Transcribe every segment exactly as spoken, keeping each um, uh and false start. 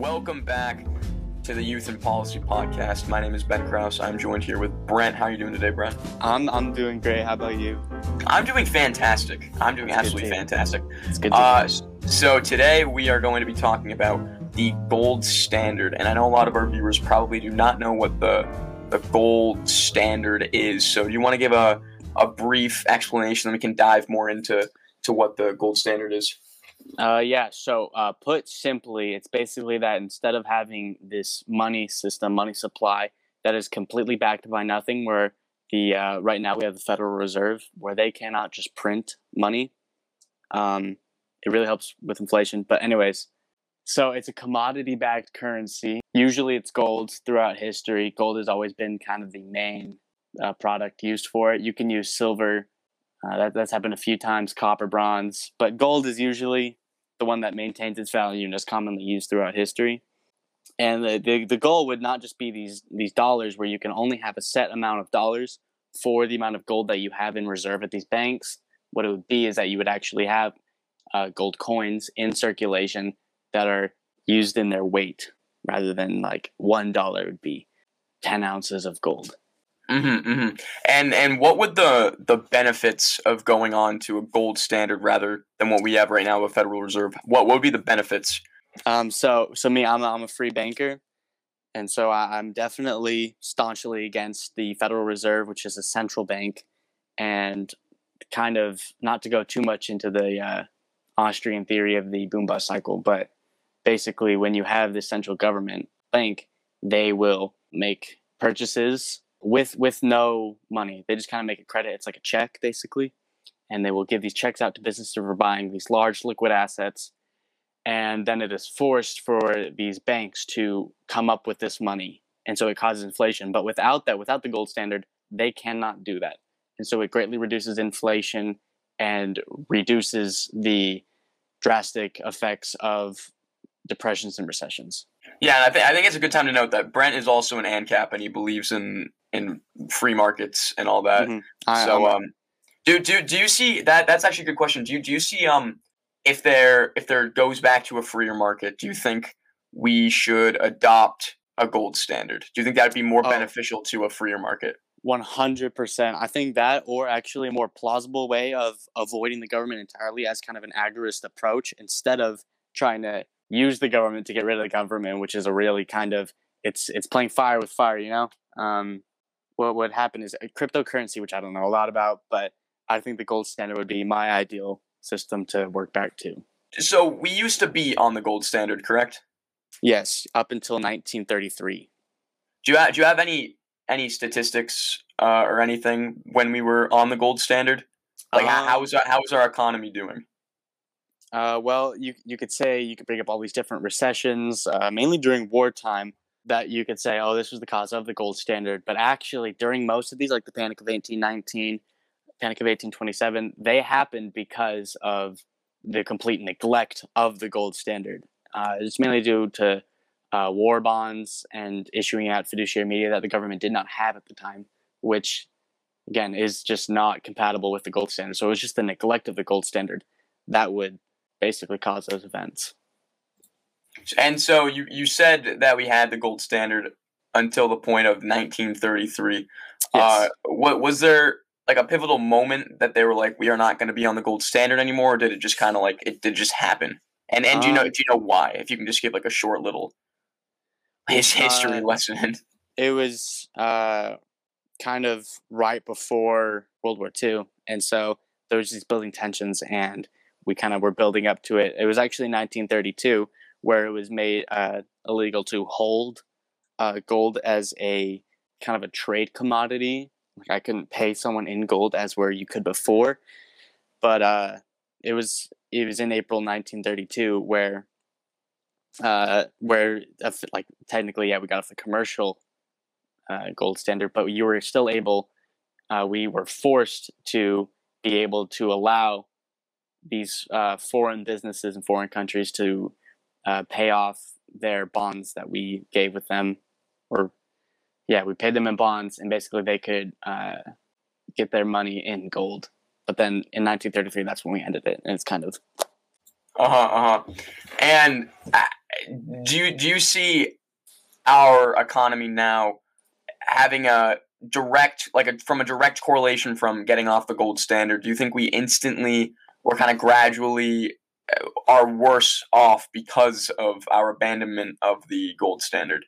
Welcome back to the Youth and Policy Podcast. My name is Ben Krause. I'm joined here with Brent. How are you doing today, Brent? I'm I'm doing great. How about you? I'm doing fantastic. I'm doing it's absolutely fantastic. It's good to uh, So today we are going to be talking about the gold standard. And I know a lot of our viewers probably do not know what the, the gold standard is. So do you want to give a, a brief explanation, then we can dive more into to what the gold standard is? Uh, yeah, so uh, put simply, it's basically that instead of having this money system, money supply, that is completely backed by nothing, where the uh, right now we have the Federal Reserve, where they cannot just print money. Um, it really helps with inflation. But anyways, so it's a commodity-backed currency. Usually it's gold throughout history. Gold has always been kind of the main uh, product used for it. You can use silver. Uh, that, that's happened a few times, copper, bronze. But gold is usually the one that maintains its value and is commonly used throughout history. And the, the, the goal would not just be these, these dollars where you can only have a set amount of dollars for the amount of gold that you have in reserve at these banks. What it would be is that you would actually have uh, gold coins in circulation that are used in their weight rather than like one dollar would be ten ounces of gold. Mm-hmm, mm-hmm. And and what would the, the benefits of going on to a gold standard rather than what we have right now with Federal Reserve? What, what would be the benefits? Um. So so me, I'm a, I'm a free banker, and so I, I'm definitely staunchly against the Federal Reserve, which is a central bank, and kind of not to go too much into the uh, Austrian theory of the boom bust cycle, but basically when you have this central government bank, they will make purchases with with no money. They just kind of make a credit. It's like a check, basically. And they will give these checks out to businesses for buying these large liquid assets. And then it is forced for these banks to come up with this money. And so it causes inflation. But without that, without the gold standard, they cannot do that. And so it greatly reduces inflation and reduces the drastic effects of depressions and recessions. Yeah, and I, th- I think it's a good time to note that Brent is also an ANCAP, and he believes in in free markets and all that. Mm-hmm. I, so, um, do do do you see that? That's actually a good question. Do you do you see um if there if there goes back to a freer market, do you think we should adopt a gold standard? Do you think that would be more oh, beneficial to a freer market? One hundred percent. I think that, or actually a more plausible way of avoiding the government entirely, as kind of an agorist approach, instead of trying to use the government to get rid of the government, which is a really kind of, it's it's playing fire with fire, you know? Um, what would happen is cryptocurrency, which I don't know a lot about, but I think the gold standard would be my ideal system to work back to. So we used to be on the gold standard, correct? Yes, up until nineteen thirty-three. Do you have, do you have any any statistics uh, or anything when we were on the gold standard? Like, um, how was how was our economy doing? Uh, well, you you could say, you could bring up all these different recessions, uh, mainly during wartime, that you could say, oh, this was the cause of the gold standard. But actually, during most of these, like the Panic of eighteen nineteen, Panic of eighteen twenty-seven, they happened because of the complete neglect of the gold standard. Uh, it's mainly due to uh, war bonds and issuing out fiduciary media that the government did not have at the time, which, again, is just not compatible with the gold standard. So it was just the neglect of the gold standard that would basically cause those events. And so you, you said that we had the gold standard until the point of nineteen thirty-three. Yes. Uh, what was there like a pivotal moment that they were like, we are not going to be on the gold standard anymore? Or did it just kind of like, it did just happen? And, and do you know, um, do you know why? If you can just give like a short little his history uh, lesson. It was uh, kind of right before World War Two. And so there was these building tensions, and we kind of were building up to it. It was actually nineteen thirty-two where it was made uh, illegal to hold uh, gold as a kind of a trade commodity. Like, I couldn't pay someone in gold as where you could before. But uh, it was it was in April nineteen thirty-two where uh, where like technically yeah we got off the commercial uh, gold standard, but you were still able. Uh, we were forced to be able to allow these uh, foreign businesses and foreign countries to uh, pay off their bonds that we gave with them, or yeah, we paid them in bonds, and basically they could uh, get their money in gold. But then in nineteen thirty-three, that's when we ended it, and it's kind of uh huh, uh huh. And uh, do you do you see our economy now having a direct, like a, from a direct correlation from getting off the gold standard? Do you think we instantly or kind of gradually are worse off because of our abandonment of the gold standard?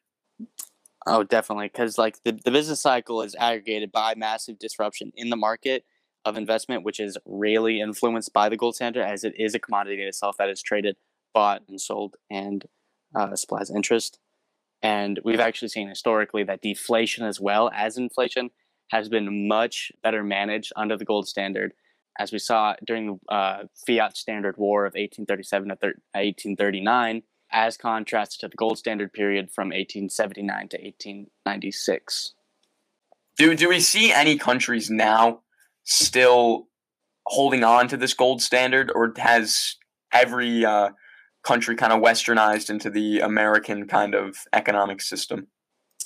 Oh, definitely. Because like the, the business cycle is aggregated by massive disruption in the market of investment, which is really influenced by the gold standard, as it is a commodity in itself that is traded, bought, and sold, and uh, supplies interest. And we've actually seen historically that deflation as well as inflation has been much better managed under the gold standard, as we saw during the uh, Fiat Standard War of eighteen thirty-seven to eighteen thirty-nine, as contrasted to the gold standard period from eighteen seventy-nine to eighteen ninety-six. Do, do we see any countries now still holding on to this gold standard, or has every uh, country kind of westernized into the American kind of economic system?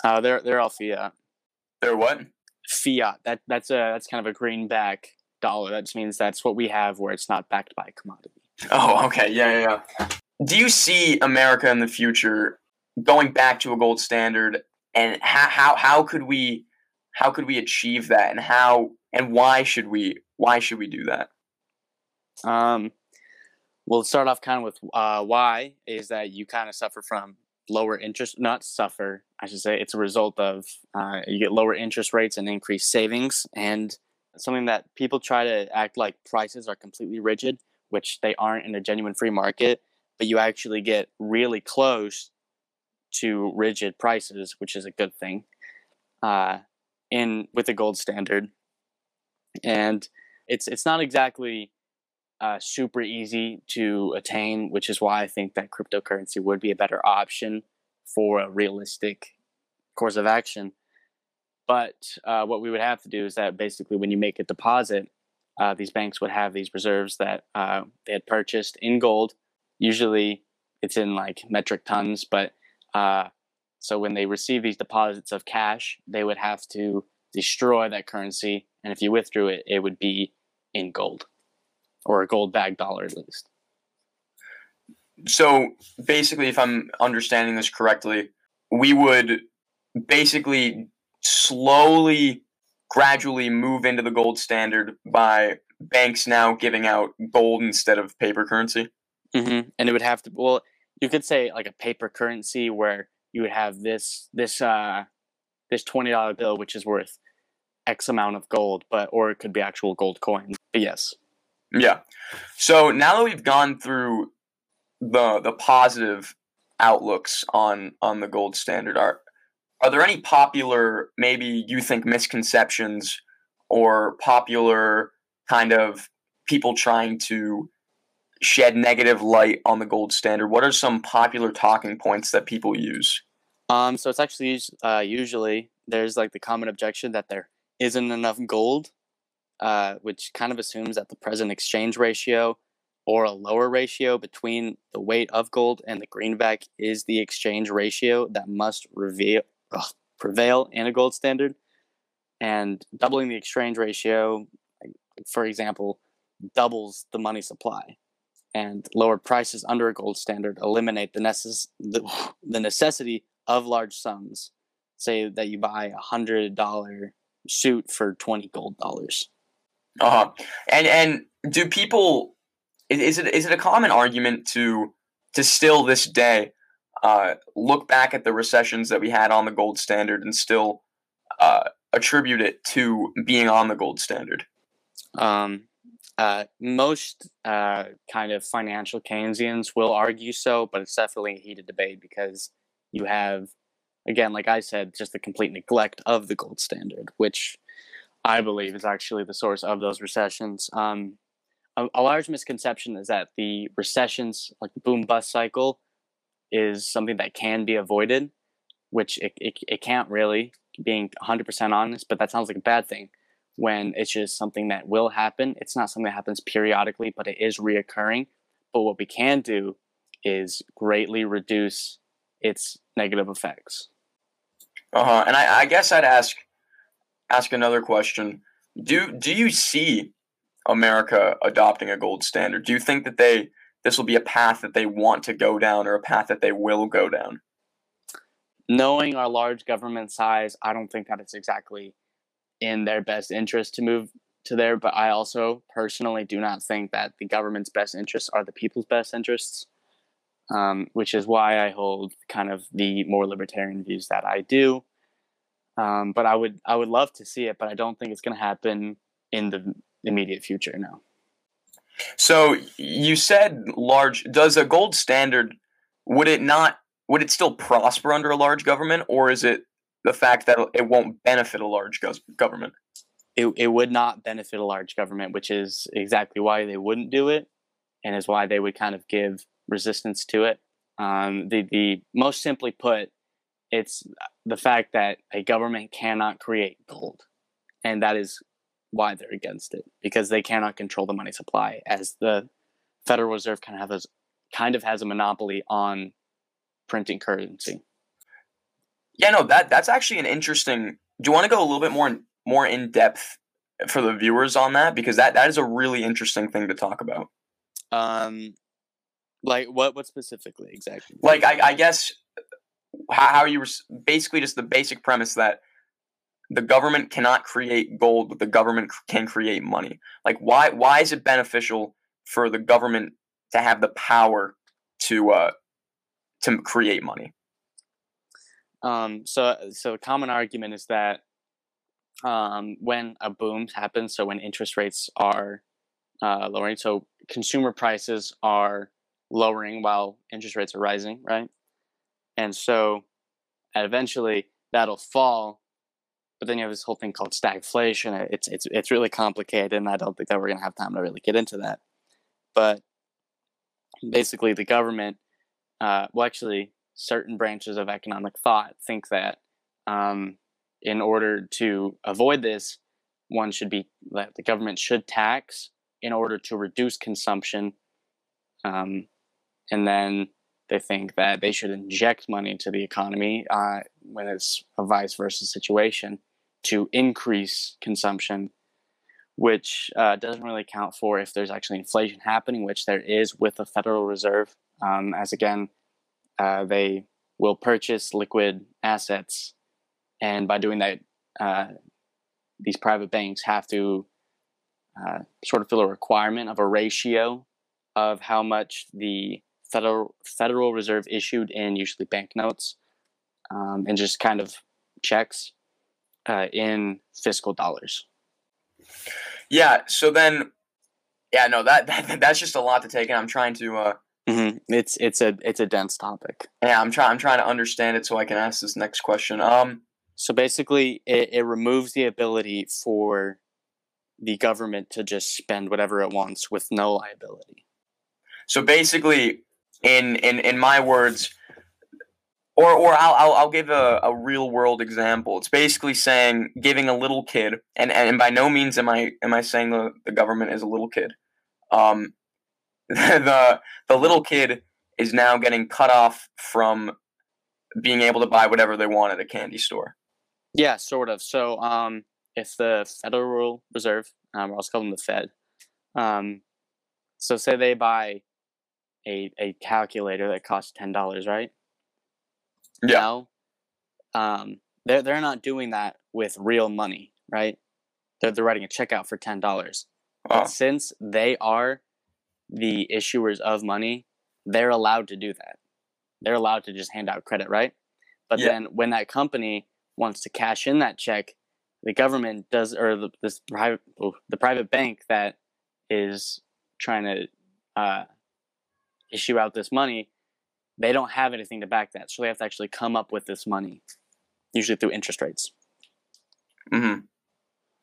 Uh, they're they're all fiat. They're what? Fiat. That that's a that's kind of a greenback dollar. That just means that's what we have, where it's not backed by a commodity. Oh, okay. Yeah, yeah, yeah. Do you see America in the future going back to a gold standard, and how how, how could we how could we achieve that, and how and why should we why should we do that? Um. We'll start off kind of with uh, why is that you kind of suffer from lower interest, not suffer, I should say. It's a result of uh, you get lower interest rates and increased savings. And something that people try to act like prices are completely rigid, which they aren't in a genuine free market, but you actually get really close to rigid prices, which is a good thing uh, in with the gold standard. And it's it's not exactly... Uh, super easy to attain, which is why I think that cryptocurrency would be a better option for a realistic course of action. But uh, what we would have to do is that basically when you make a deposit, uh, these banks would have these reserves that uh, they had purchased in gold. Usually it's in like metric tons, but uh, so when they receive these deposits of cash, they would have to destroy that currency, and if you withdrew it, it would be in gold. Or a gold bag dollar at least. So basically, if I'm understanding this correctly, we would basically slowly, gradually move into the gold standard by banks now giving out gold instead of paper currency. Mm-hmm. And it would have to, well, you could say like a paper currency where you would have this this uh, this twenty dollar bill, which is worth X amount of gold, but or it could be actual gold coins. But yes. Yeah. So now that we've gone through the the positive outlooks on, on the gold standard, are are there any popular, maybe you think, misconceptions or popular kind of people trying to shed negative light on the gold standard? What are some popular talking points that people use? Um. So it's actually uh, usually there's like the common objection that there isn't enough gold. Uh, which kind of assumes that the present exchange ratio or a lower ratio between the weight of gold and the greenback is the exchange ratio that must reveal, ugh, prevail in a gold standard. And doubling the exchange ratio, for example, doubles the money supply. And lower prices under a gold standard eliminate the, necess- the, the necessity of large sums. Say that you buy a one hundred dollar suit for twenty gold dollars. Uh-huh. And and do people is it is it a common argument to to still this day uh, look back at the recessions that we had on the gold standard and still uh, attribute it to being on the gold standard? Um, uh, most uh, kind of financial Keynesians will argue so, but it's definitely a heated debate because you have, again, like I said, just the complete neglect of the gold standard, which I believe is actually the source of those recessions. Um, a, a large misconception is that the recessions, like the boom-bust cycle, is something that can be avoided, which it, it, it can't really, being one hundred percent honest, but that sounds like a bad thing when it's just something that will happen. It's not something that happens periodically, but it is reoccurring. But what we can do is greatly reduce its negative effects. Uh-huh. And I, I guess I'd ask... Ask another question. Do do you see America adopting a gold standard? Do you think that they this will be a path that they want to go down or a path that they will go down. Knowing our large government size, I don't think that it's exactly in their best interest to move to there. But I also personally do not think that the government's best interests are the people's best interests, um, which is why I hold kind of the more libertarian views that I do. Um, but I would I would love to see it, but I don't think it's going to happen in the immediate future, no. So you said large. Does a gold standard, would it not, would it still prosper under a large government, or is it the fact that it won't benefit a large go- government? It it would not benefit a large government, which is exactly why they wouldn't do it, and is why they would kind of give resistance to it. Um, the the most simply put, it's the fact that a government cannot create gold, and that is why they're against it, because they cannot control the money supply, as the Federal Reserve kind of has kind of has a monopoly on printing currency. Yeah, no, that that's actually an interesting. Do you want to go a little bit more in, more in depth for the viewers on that, because that, that is a really interesting thing to talk about. Um, like what what specifically exactly? Like I, I guess how, how you were basically just the basic premise that the government cannot create gold, but the government can create money. Like, why why is it beneficial for the government to have the power to uh, to create money? Um, so, so a common argument is that um, when a boom happens, so when interest rates are uh, lowering, so consumer prices are lowering while interest rates are rising, right? And so, eventually, that'll fall. But then you have this whole thing called stagflation. It's it's it's really complicated, and I don't think that we're going to have time to really get into that. But basically, the government, uh, well, actually, certain branches of economic thought think that um, in order to avoid this, one should be that the government should tax in order to reduce consumption, um, and then they think that they should inject money into the economy uh, when it's a vice versa situation to increase consumption, which uh, doesn't really account for if there's actually inflation happening, which there is with the Federal Reserve, um, as again, uh, they will purchase liquid assets. And by doing that, uh, these private banks have to uh, sort of fill a requirement of a ratio of how much the Federal Federal Reserve issued in usually banknotes, um, and just kind of checks uh, in fiscal dollars. Yeah. So then, yeah, no, that, that that's just a lot to take in. I'm trying to. Uh, mm-hmm. It's it's a it's a dense topic. Yeah, I'm trying I'm trying to understand it so I can ask this next question. Um. So basically, it, it removes the ability for the government to just spend whatever it wants with no liability. So basically, In in in my words, or or I'll I'll, I'll give a, a real world example. It's basically saying giving a little kid, and, and by no means am I am I saying the, the government is a little kid. Um, the the little kid is now getting cut off from being able to buy whatever they want at a candy store. Yeah, sort of. So um, if the Federal Reserve, um, or I'll call them the Fed, um, so say they buy A, a calculator that costs ten dollars, right? Yeah. Now, um, they're, they're not doing that with real money, right? They're, they're writing a check out for ten dollars. Oh. But since they are the issuers of money, they're allowed to do that. They're allowed to just hand out credit, right? But yeah. Then when that company wants to cash in that check, the government does, or the, this private, the private bank that is trying to, uh, issue out this money, they don't have anything to back that, so they have to actually come up with this money, usually through interest rates. Mm-hmm.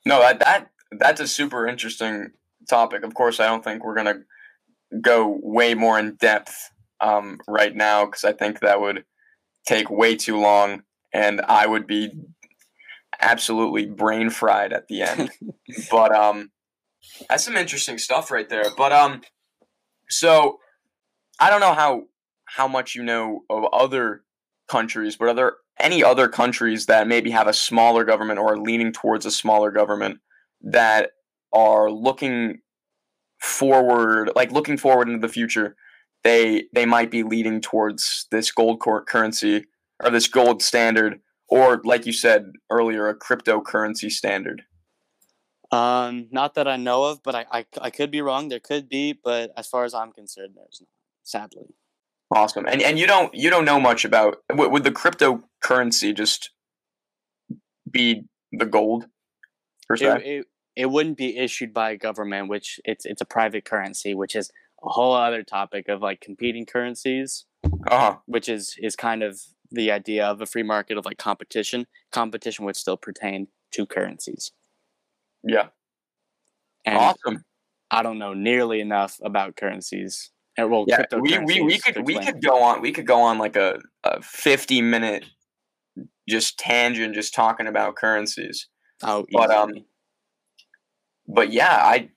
No, that, that that's a super interesting topic. Of course, I don't think we're gonna go way more in depth um, right now, because I think that would take way too long, and I would be absolutely brain fried at the end. But um, that's some interesting stuff right there. But um, so. I don't know how how much you know of other countries, but are there any other countries that maybe have a smaller government or are leaning towards a smaller government that are looking forward, like looking forward into the future they they might be leading towards this gold currency or this gold standard, or like you said earlier, a cryptocurrency standard? Um, not that I know of, but I, I, I could be wrong. There could be, but as far as I'm concerned, there's not, sadly. Awesome. And and you don't you don't know much about, would the cryptocurrency just be the gold per se? It, it, it wouldn't be issued by a government, which it's it's a private currency, which is a whole other topic of like competing currencies, uh-huh. which is, is kind of the idea of a free market of like competition, competition would still pertain to currencies. Yeah. And awesome. I don't know nearly enough about currencies. And well, yeah, we, we, we could, we could go on, we could go on like a, a fifty minute just tangent, just talking about currencies. Oh, but, um, but yeah, I,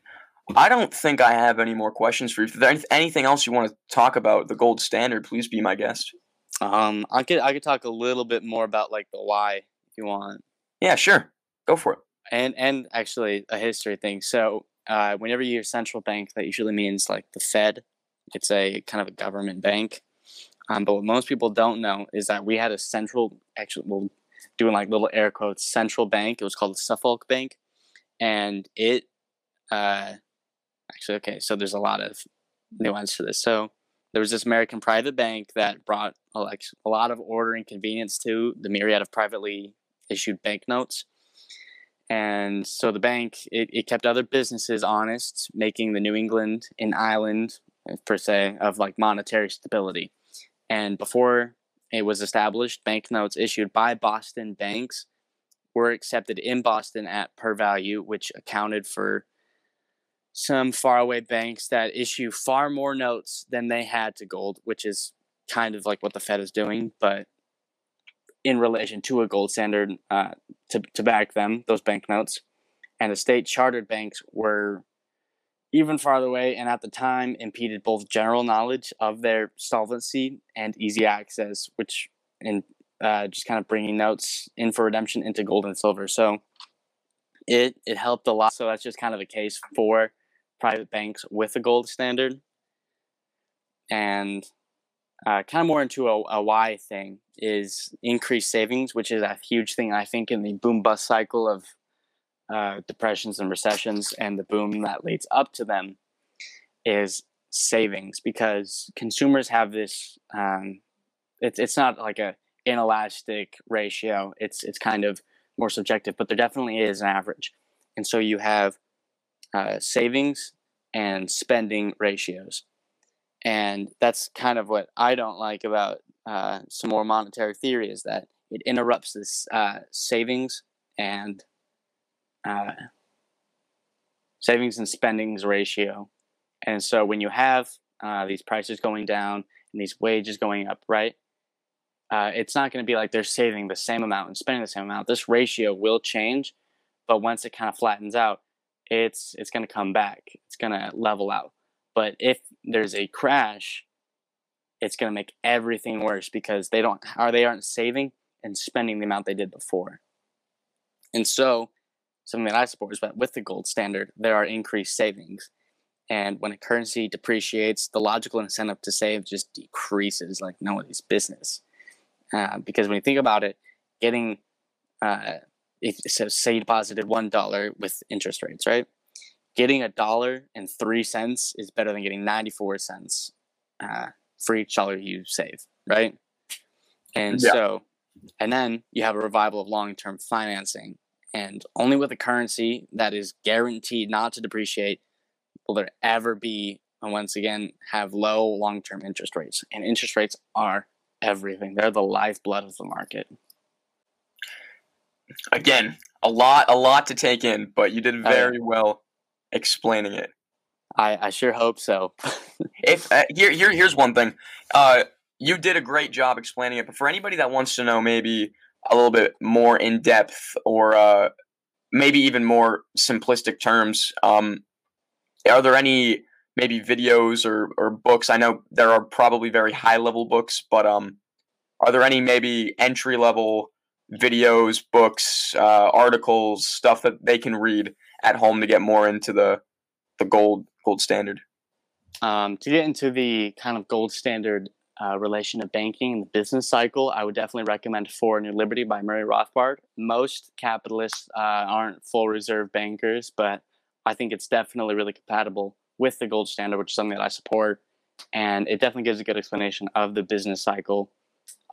I don't think I have any more questions for you. If there's anything else you want to talk about the gold standard, please be my guest. Um, I could I could talk a little bit more about like the why if you want. Yeah, sure. Go for it. And and actually a history thing. So uh, whenever you hear central bank, that usually means like the Fed. It's a kind of a government bank. Um, but what most people don't know is that we had a central, actually, we're doing like little air quotes, central bank. It was called the Suffolk Bank, and it. Uh, Actually, okay, so there's a lot of nuance to this. So there was this American private bank that brought a lot of order and convenience to the myriad of privately issued banknotes. And so the bank, it, it kept other businesses honest, making the New England an island, per se, of like monetary stability. And before it was established, banknotes issued by Boston banks were accepted in Boston at par value, which accounted for some faraway banks that issue far more notes than they had to gold, which is kind of like what the Fed is doing, but in relation to a gold standard uh, to, to back them, those banknotes. And the state chartered banks were even farther away, and at the time impeded both general knowledge of their solvency and easy access, which in uh, just kind of bringing notes in for redemption into gold and silver. So it it helped a lot. So that's just kind of a case for private banks with a gold standard. And uh, kind of more into a, a why thing is increased savings, which is a huge thing, I think, in the boom bust cycle of uh, depressions and recessions, and the boom that leads up to them is savings, because consumers have this, um, it's it's not like a inelastic ratio. It's it's kind of more subjective, but there definitely is an average. And so you have uh, savings and spending ratios. And that's kind of what I don't like about uh, some more monetary theory, is that it interrupts this uh, savings and uh, savings and spendings ratio. And so when you have uh, these prices going down and these wages going up, right? Uh, it's not going to be like they're saving the same amount and spending the same amount. This ratio will change, but once it kind of flattens out, it's it's going to come back. It's going to level out. But if there's a crash, it's going to make everything worse, because they don't or they aren't saving and spending the amount they did before. And so something that I support is that with the gold standard, there are increased savings. And when a currency depreciates, the logical incentive to save just decreases like nobody's business. Uh, because when you think about it, getting, uh, if, so say you deposited one dollar with interest rates, right? Getting a dollar and three cents is better than getting ninety-four cents uh, for each dollar you save, right? And yeah. so, and then you have a revival of long-term financing. And only with a currency that is guaranteed not to depreciate will there ever be, and once again, have low long-term interest rates. And interest rates are everything. They're the lifeblood of the market. Again, a lot, a lot to take in, but you did very uh, well explaining it. I, I sure hope so. if uh, here, here, here's one thing. Uh, you did a great job explaining it, but for anybody that wants to know maybe a little bit more in depth, or uh, maybe even more simplistic terms, um, are there any maybe videos or, or books? I know there are probably very high-level books, but um, are there any maybe entry-level videos, books, uh, articles, stuff that they can read at home to get more into the the gold gold standard? Um, to get into the kind of gold standard uh, relation of banking and the business cycle, I would definitely recommend For a New Liberty by Murray Rothbard. Most capitalists uh, aren't full reserve bankers, but I think it's definitely really compatible with the gold standard, which is something that I support. And it definitely gives a good explanation of the business cycle.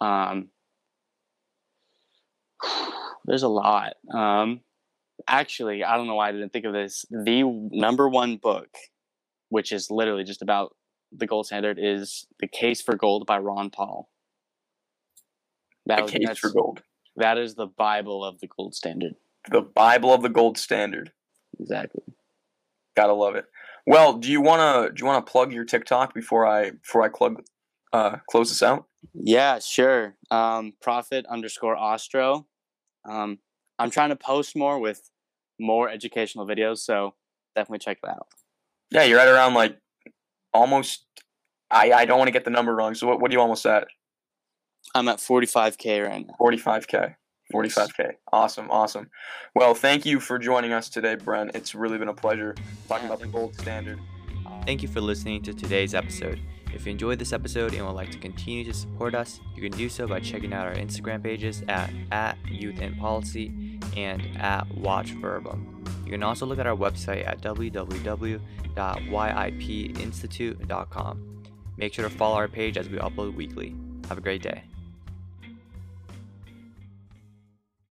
Um, there's a lot. Um, actually, I don't know why I didn't think of this. The number one book, which is literally just about the gold standard, is The Case for Gold by Ron Paul. That the Case for Gold. That is the Bible of the gold standard. The Bible of the gold standard. Exactly. Gotta love it. Well, do you wanna do you wanna plug your TikTok before I before I plug uh, close this out? Yeah, sure. Um, Profit underscore Astro. Um, I'm trying to post more with more educational videos, so definitely check that out. Yeah, you're at around like almost. I, I don't want to get the number wrong. So what what are you almost at? I'm at forty-five K right now. forty-five K. forty-five K. Awesome, awesome. Well, thank you for joining us today, Brent. It's really been a pleasure talking about the gold standard. Thank you for listening to today's episode. If you enjoyed this episode and would like to continue to support us, you can do so by checking out our Instagram pages at, at Youth and Policy and at Watch Verbum. You can also look at our website at w w w dot y i p institute dot com. Make sure to follow our page as we upload weekly. Have a great day.